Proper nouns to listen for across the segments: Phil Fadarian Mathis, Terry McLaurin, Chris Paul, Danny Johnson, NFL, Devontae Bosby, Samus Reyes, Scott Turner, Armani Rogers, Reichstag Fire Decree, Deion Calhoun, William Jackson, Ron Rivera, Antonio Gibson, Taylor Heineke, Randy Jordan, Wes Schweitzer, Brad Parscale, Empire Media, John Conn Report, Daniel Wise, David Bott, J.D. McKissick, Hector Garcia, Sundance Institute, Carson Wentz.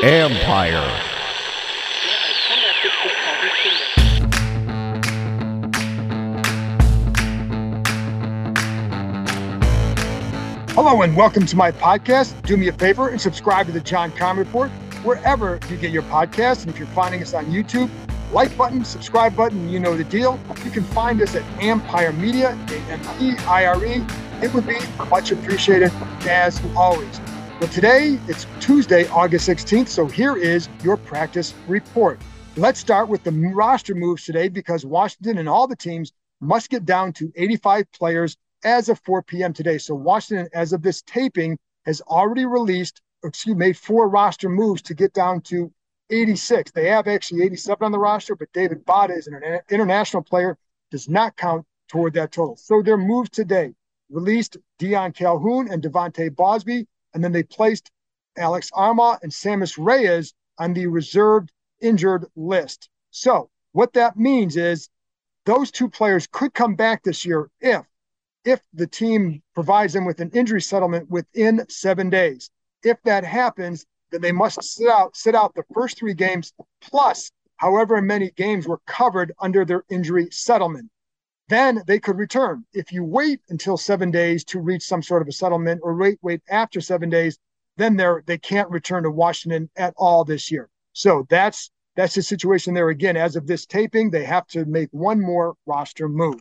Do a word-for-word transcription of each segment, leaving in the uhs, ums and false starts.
Empire. Hello and welcome to my podcast. Do me a favor and subscribe to the John Conn Report wherever you get your podcasts. And if you're finding us on YouTube, like button, subscribe button, you know the deal. You can find us at Empire Media, A M P I R E. It would be much appreciated, as always. But today, it's Tuesday, August sixteenth, so here is your practice report. Let's start with the roster moves today, because Washington and all the teams must get down to eighty-five players as of four p.m. today. So Washington, as of this taping, has already released, or excuse me, made four roster moves to get down to eighty-six. They have actually eighty-seven on the roster, but David Bott is an international player, does not count toward that total. So their moves today released Deion Calhoun and Devontae Bosby, and then they placed Alex Arma and Samus Reyes on the reserved injured list. So what that means is those two players could come back this year if, if the team provides them with an injury settlement within seven days. If that happens, then they must sit out, sit out the first three games, plus however many games were covered under their injury settlement. Then they could return. If you wait until seven days to reach some sort of a settlement, or wait, wait after seven days, then they're, they can't return to Washington at all this year. So that's that's the situation there. Again, as of this taping, they have to make one more roster move.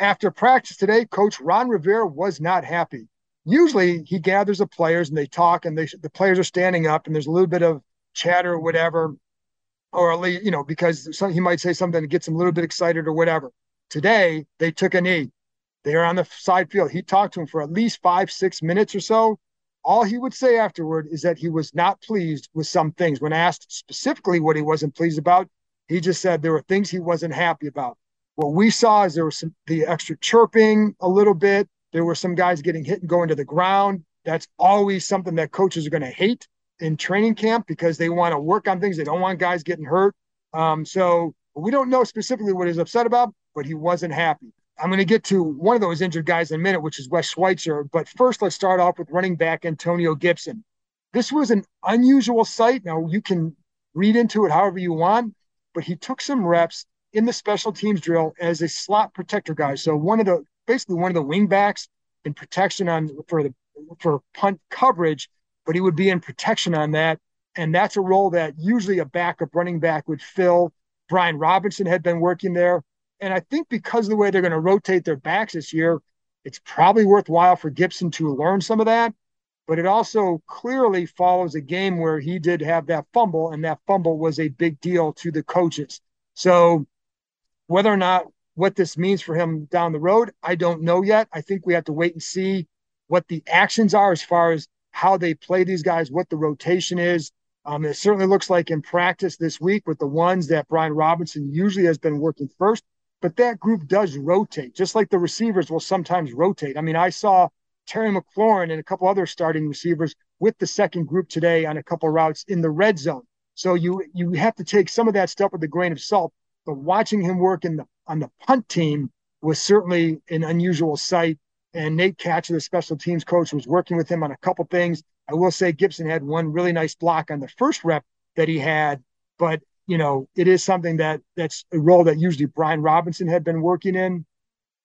After practice today, Coach Ron Rivera was not happy. Usually he gathers the players and they talk, and they, the players are standing up and there's a little bit of chatter or whatever, or at least, you know, because some, he might say something that gets them a little bit excited or whatever. Today, they took a knee. They are on the side field. He talked to him for at least five, six minutes or so. All he would say afterward is that he was not pleased with some things. When asked specifically what he wasn't pleased about, he just said there were things he wasn't happy about. What we saw is there was some, the extra chirping a little bit. There were some guys getting hit and going to the ground. That's always something that coaches are going to hate in training camp, because they want to work on things. They don't want guys getting hurt. Um, so we don't know specifically what he's upset about, but he wasn't happy. I'm going to get to one of those injured guys in a minute, which is Wes Schweitzer. But first, let's start off with running back Antonio Gibson. This was an unusual sight. Now, you can read into it however you want, but he took some reps in the special teams drill as a slot protector guy. So one of the basically one of the wing backs in protection on for the for punt coverage, but he would be in protection on that. And that's a role that usually a backup running back would fill. Brian Robinson had been working there. And I think because of the way they're going to rotate their backs this year, it's probably worthwhile for Gibson to learn some of that. But it also clearly follows a game where he did have that fumble, and that fumble was a big deal to the coaches. So whether or not what this means for him down the road, I don't know yet. I think we have to wait and see what the actions are as far as how they play these guys, what the rotation is. Um, it certainly looks like in practice this week with the ones that Brian Robinson usually has been working first, but that group does rotate, just like the receivers will sometimes rotate. I mean, I saw Terry McLaurin and a couple other starting receivers with the second group today on a couple routes in the red zone. So you you have to take some of that stuff with a grain of salt. But watching him work in the on the punt team was certainly an unusual sight. And Nate Kaczor, the special teams coach, was working with him on a couple things. I will say Gibson had one really nice block on the first rep that he had, but you know, it is something that that's a role that usually Brian Robinson had been working in.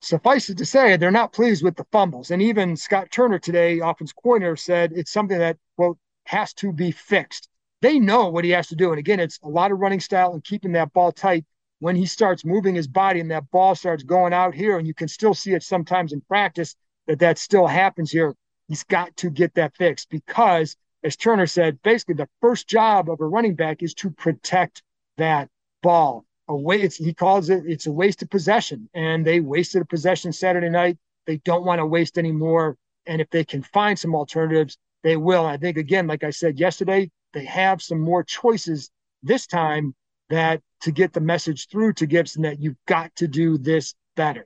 Suffice it to say, they're not pleased with the fumbles. And even Scott Turner today, offensive coordinator, said it's something that, quote, has to be fixed. They know what he has to do. And again, it's a lot of running style and keeping that ball tight. When he starts moving his body and that ball starts going out here, and you can still see it sometimes in practice that that still happens here, he's got to get that fixed because, as Turner said, basically the first job of a running back is to protect that ball. A way, it's, he calls it, it's a waste of possession. And they wasted a possession Saturday night. They don't want to waste any more And if they can find some alternatives, they will. I think, again, like I said yesterday, they have some more choices this time that to get the message through to Gibson that you've got to do this better.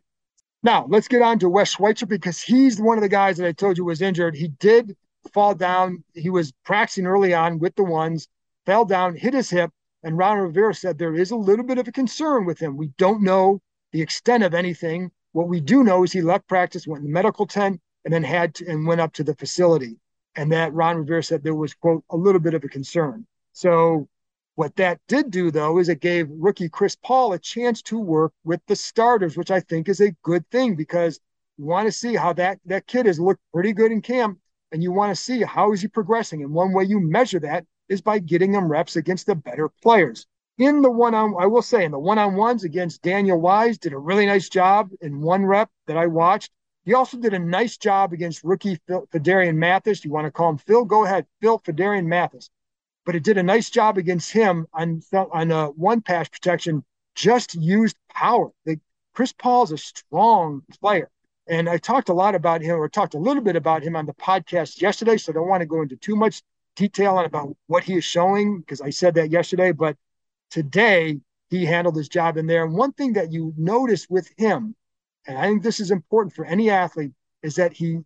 Now, let's get on to Wes Schweitzer, because he's one of the guys that I told you was injured. He did fall down. He was practicing early on with the ones, fell down, hit his hip, and Ron Rivera said there is a little bit of a concern with him. We don't know the extent of anything. What we do know is he left practice, went in the medical tent, and then had to, and went up to the facility. And that Ron Rivera said there was, quote, a little bit of a concern. So what that did do, though, is it gave rookie Chris Paul a chance to work with the starters, which I think is a good thing, because you want to see how that, that kid has looked pretty good in camp, and you want to see how is he progressing. And one way you measure that is by getting him reps against the better players. In the one-on, I will say, in the one-on-ones against Daniel Wise, did a really nice job in one rep that I watched. He also did a nice job against rookie Phil, Fadarian Mathis. You want to call him Phil? Go ahead, Phil Fadarian Mathis. But it did a nice job against him on, on a one pass protection, just used power. Like, Chris Paul's a strong player. And I talked a lot about him, or talked a little bit about him on the podcast yesterday, so I don't want to go into too much detail on about what he is showing, because I said that yesterday. But today, he handled his job in there. And one thing that you notice with him, and I think this is important for any athlete, is that he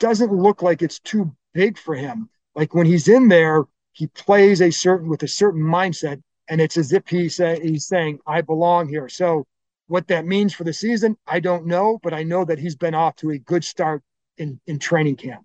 doesn't look like it's too big for him. Like, when he's in there, he plays a certain with a certain mindset, and it's as if he say, he's saying, I belong here. So what that means for the season, I don't know, but I know that he's been off to a good start in, in training camp.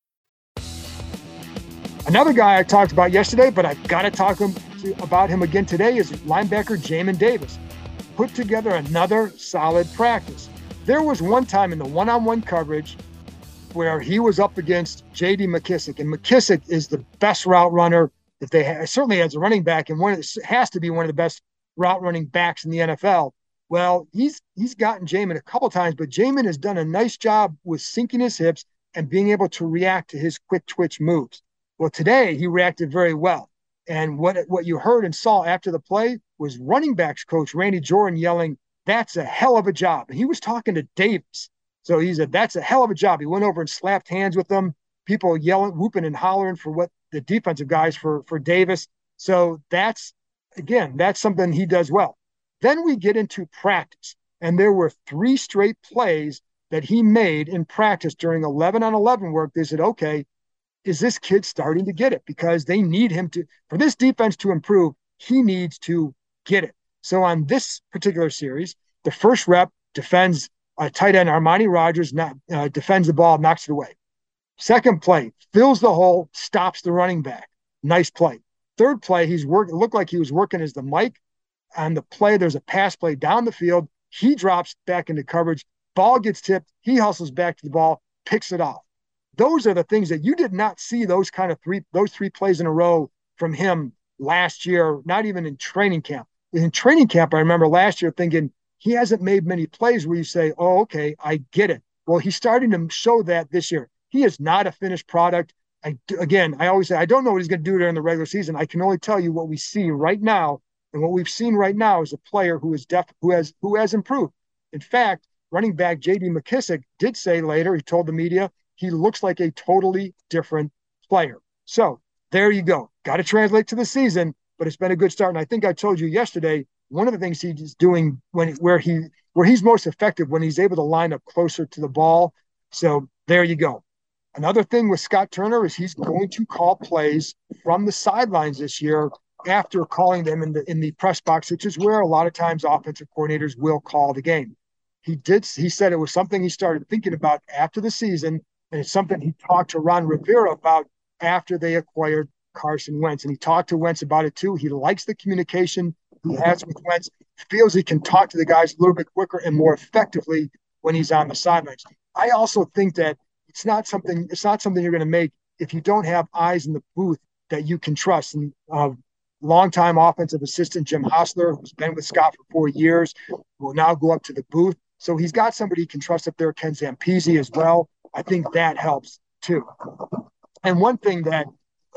Another guy I talked about yesterday, but I've got to talk him, about him again today, is linebacker Jamin Davis. Put together another solid practice. There was one time in the one-on-one coverage where he was up against J D. McKissick, and McKissick is the best route runner that they have, certainly as a running back, and one of the, has to be one of the best route running backs in the N F L. Well, he's he's gotten Jamin a couple times, but Jamin has done a nice job with sinking his hips and being able to react to his quick twitch moves. Well, today he reacted very well. And what what you heard and saw after the play was running backs coach Randy Jordan yelling, that's a hell of a job. And he was talking to Davis. So he said, that's a hell of a job. He went over and slapped hands with them. People yelling, whooping and hollering for what the defensive guys for, for Davis. So that's, again, that's something he does well. Then we get into practice. And there were three straight plays that he made in practice during eleven on eleven work. They said, okay, is this kid starting to get it? Because they need him to, for this defense to improve, he needs to get it. So on this particular series, the first rep defends uh, tight end Armani Rogers, not, uh, defends the ball, knocks it away. Second play, fills the hole, stops the running back. Nice play. Third play, he's working, looked like he was working as the mic. On the play, there's a pass play down the field. He drops back into coverage. Ball gets tipped. He hustles back to the ball, picks it off. Those are the things that you did not see, those kind of three, those three plays in a row from him last year, not even in training camp. In training camp, I remember last year thinking he hasn't made many plays where you say, oh, okay, I get it. Well, he's starting to show that this year. He is not a finished product. I, again, I always say, I don't know what he's going to do during the regular season. I can only tell you what we see right now. And what we've seen right now is a player who is def- who has, who has improved. In fact, running back J D. McKissick did say later, he told the media, he looks like a totally different player. So there you go. Got to translate to the season, but it's been a good start. And I think I told you yesterday, one of the things he's doing when where he where he's most effective when he's able to line up closer to the ball. So there you go. Another thing with Scott Turner is he's going to call plays from the sidelines this year after calling them in the in the press box, which is where a lot of times offensive coordinators will call the game. He did. He said it was something he started thinking about after the season, and it's something he talked to Ron Rivera about after they acquired Carson Wentz. And he talked to Wentz about it too. He likes the communication he has with Wentz, feels he can talk to the guys a little bit quicker and more effectively when he's on the sidelines. I also think that It's not something. It's not something you're going to make if you don't have eyes in the booth that you can trust. And uh, longtime offensive assistant Jim Hostler, who's been with Scott for four years, will now go up to the booth. So he's got somebody he can trust up there, Ken Zampese as well. I think that helps too. And one thing that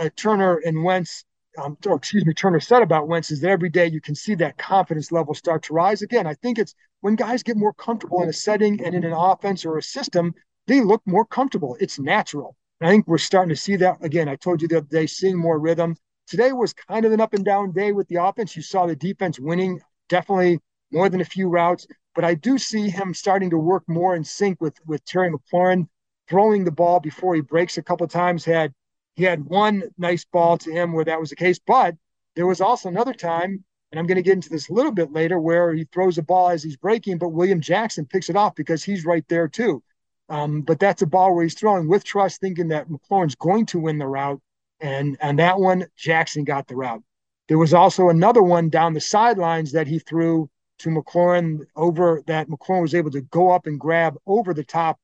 uh, Turner and Wentz, um, or excuse me, Turner said about Wentz is that every day you can see that confidence level start to rise. Again, I think it's when guys get more comfortable in a setting and in an offense or a system, they look more comfortable. It's natural. And I think we're starting to see that. Again, I told you the other day, seeing more rhythm. Today was kind of an up and down day with the offense. You saw the defense winning, definitely more than a few routes. But I do see him starting to work more in sync with, with Terry McLaurin, throwing the ball before he breaks a couple of times. Had He had one nice ball to him where that was the case. But there was also another time, and I'm going to get into this a little bit later, where he throws the ball as he's breaking, but William Jackson picks it off because he's right there too. Um, but that's a ball where he's throwing with trust, thinking that McLaurin's going to win the route. And on that one, Jackson got the route. There was also another one down the sidelines that he threw to McLaurin over that McLaurin was able to go up and grab over the top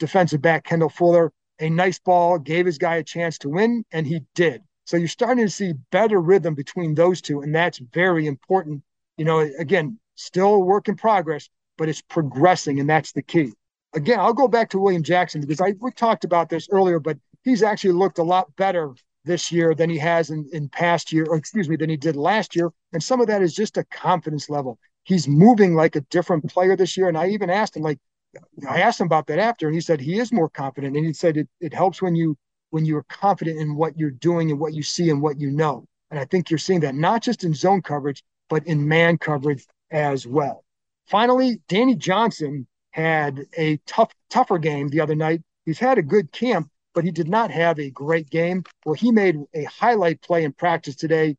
defensive back Kendall Fuller. A nice ball, gave his guy a chance to win, and he did. So you're starting to see better rhythm between those two, and that's very important. You know, again, still a work in progress, but it's progressing, and that's the key. Again, I'll go back to William Jackson because I, we talked about this earlier, but he's actually looked a lot better this year than he has in, in past year, or excuse me, than he did last year. And some of that is just a confidence level. He's moving like a different player this year. And I even asked him, like, I asked him about that after, and he said he is more confident. And he said it, it helps when you when you're confident in what you're doing and what you see and what you know. And I think you're seeing that not just in zone coverage, but in man coverage as well. Finally, Danny Johnson had a tough, tougher game the other night. He's had a good camp, but he did not have a great game. Well, he made a highlight play in practice today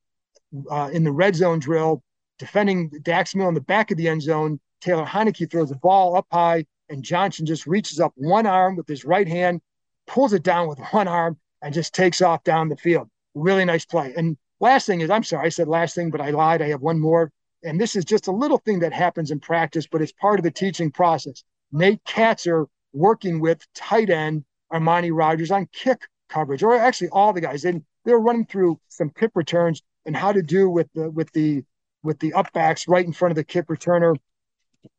uh, in the red zone drill, defending Dax Mill in the back of the end zone. Taylor Heineke throws the ball up high, and Johnson just reaches up one arm with his right hand, pulls it down with one arm, and just takes off down the field. Really nice play. And last thing is, I'm sorry, I said last thing, but I lied. I have one more. And this is just a little thing that happens in practice, but it's part of the teaching process. Nate Kaczor working with tight end Armani Rogers on kick coverage, or actually all the guys. And they're running through some kick returns and how to do with the with the with the upbacks right in front of the kick returner,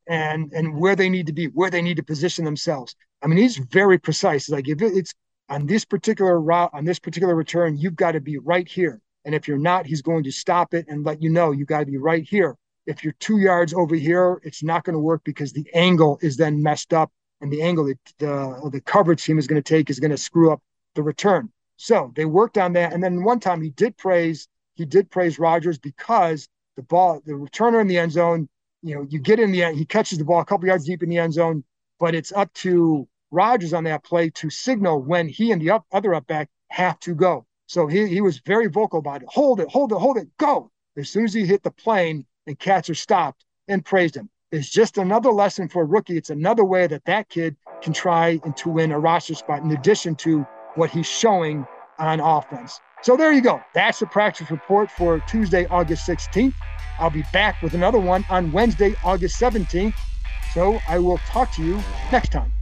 and and where they need to be, where they need to position themselves. I mean, he's very precise. It's like if it's on this particular route, on this particular return, you've got to be right here. And if you're not, he's going to stop it and let you know you got to be right here. If you're two yards over here, it's not going to work because the angle is then messed up, and the angle that the, the coverage team is going to take is going to screw up the return. So they worked on that. And then one time he did praise, he did praise Rodgers because the ball, the returner in the end zone, you know, you get in the end, he catches the ball a couple yards deep in the end zone, but it's up to Rodgers on that play to signal when he and the up, other up back have to go. So he he was very vocal about it. Hold it, hold it, hold it, go. As soon as he hit the plane, and Kaczor stopped and praised him. It's just another lesson for a rookie. It's another way that that kid can try and to win a roster spot in addition to what he's showing on offense. So there you go. That's the practice report for Tuesday, August sixteenth. I'll be back with another one on Wednesday, August seventeenth. So I will talk to you next time.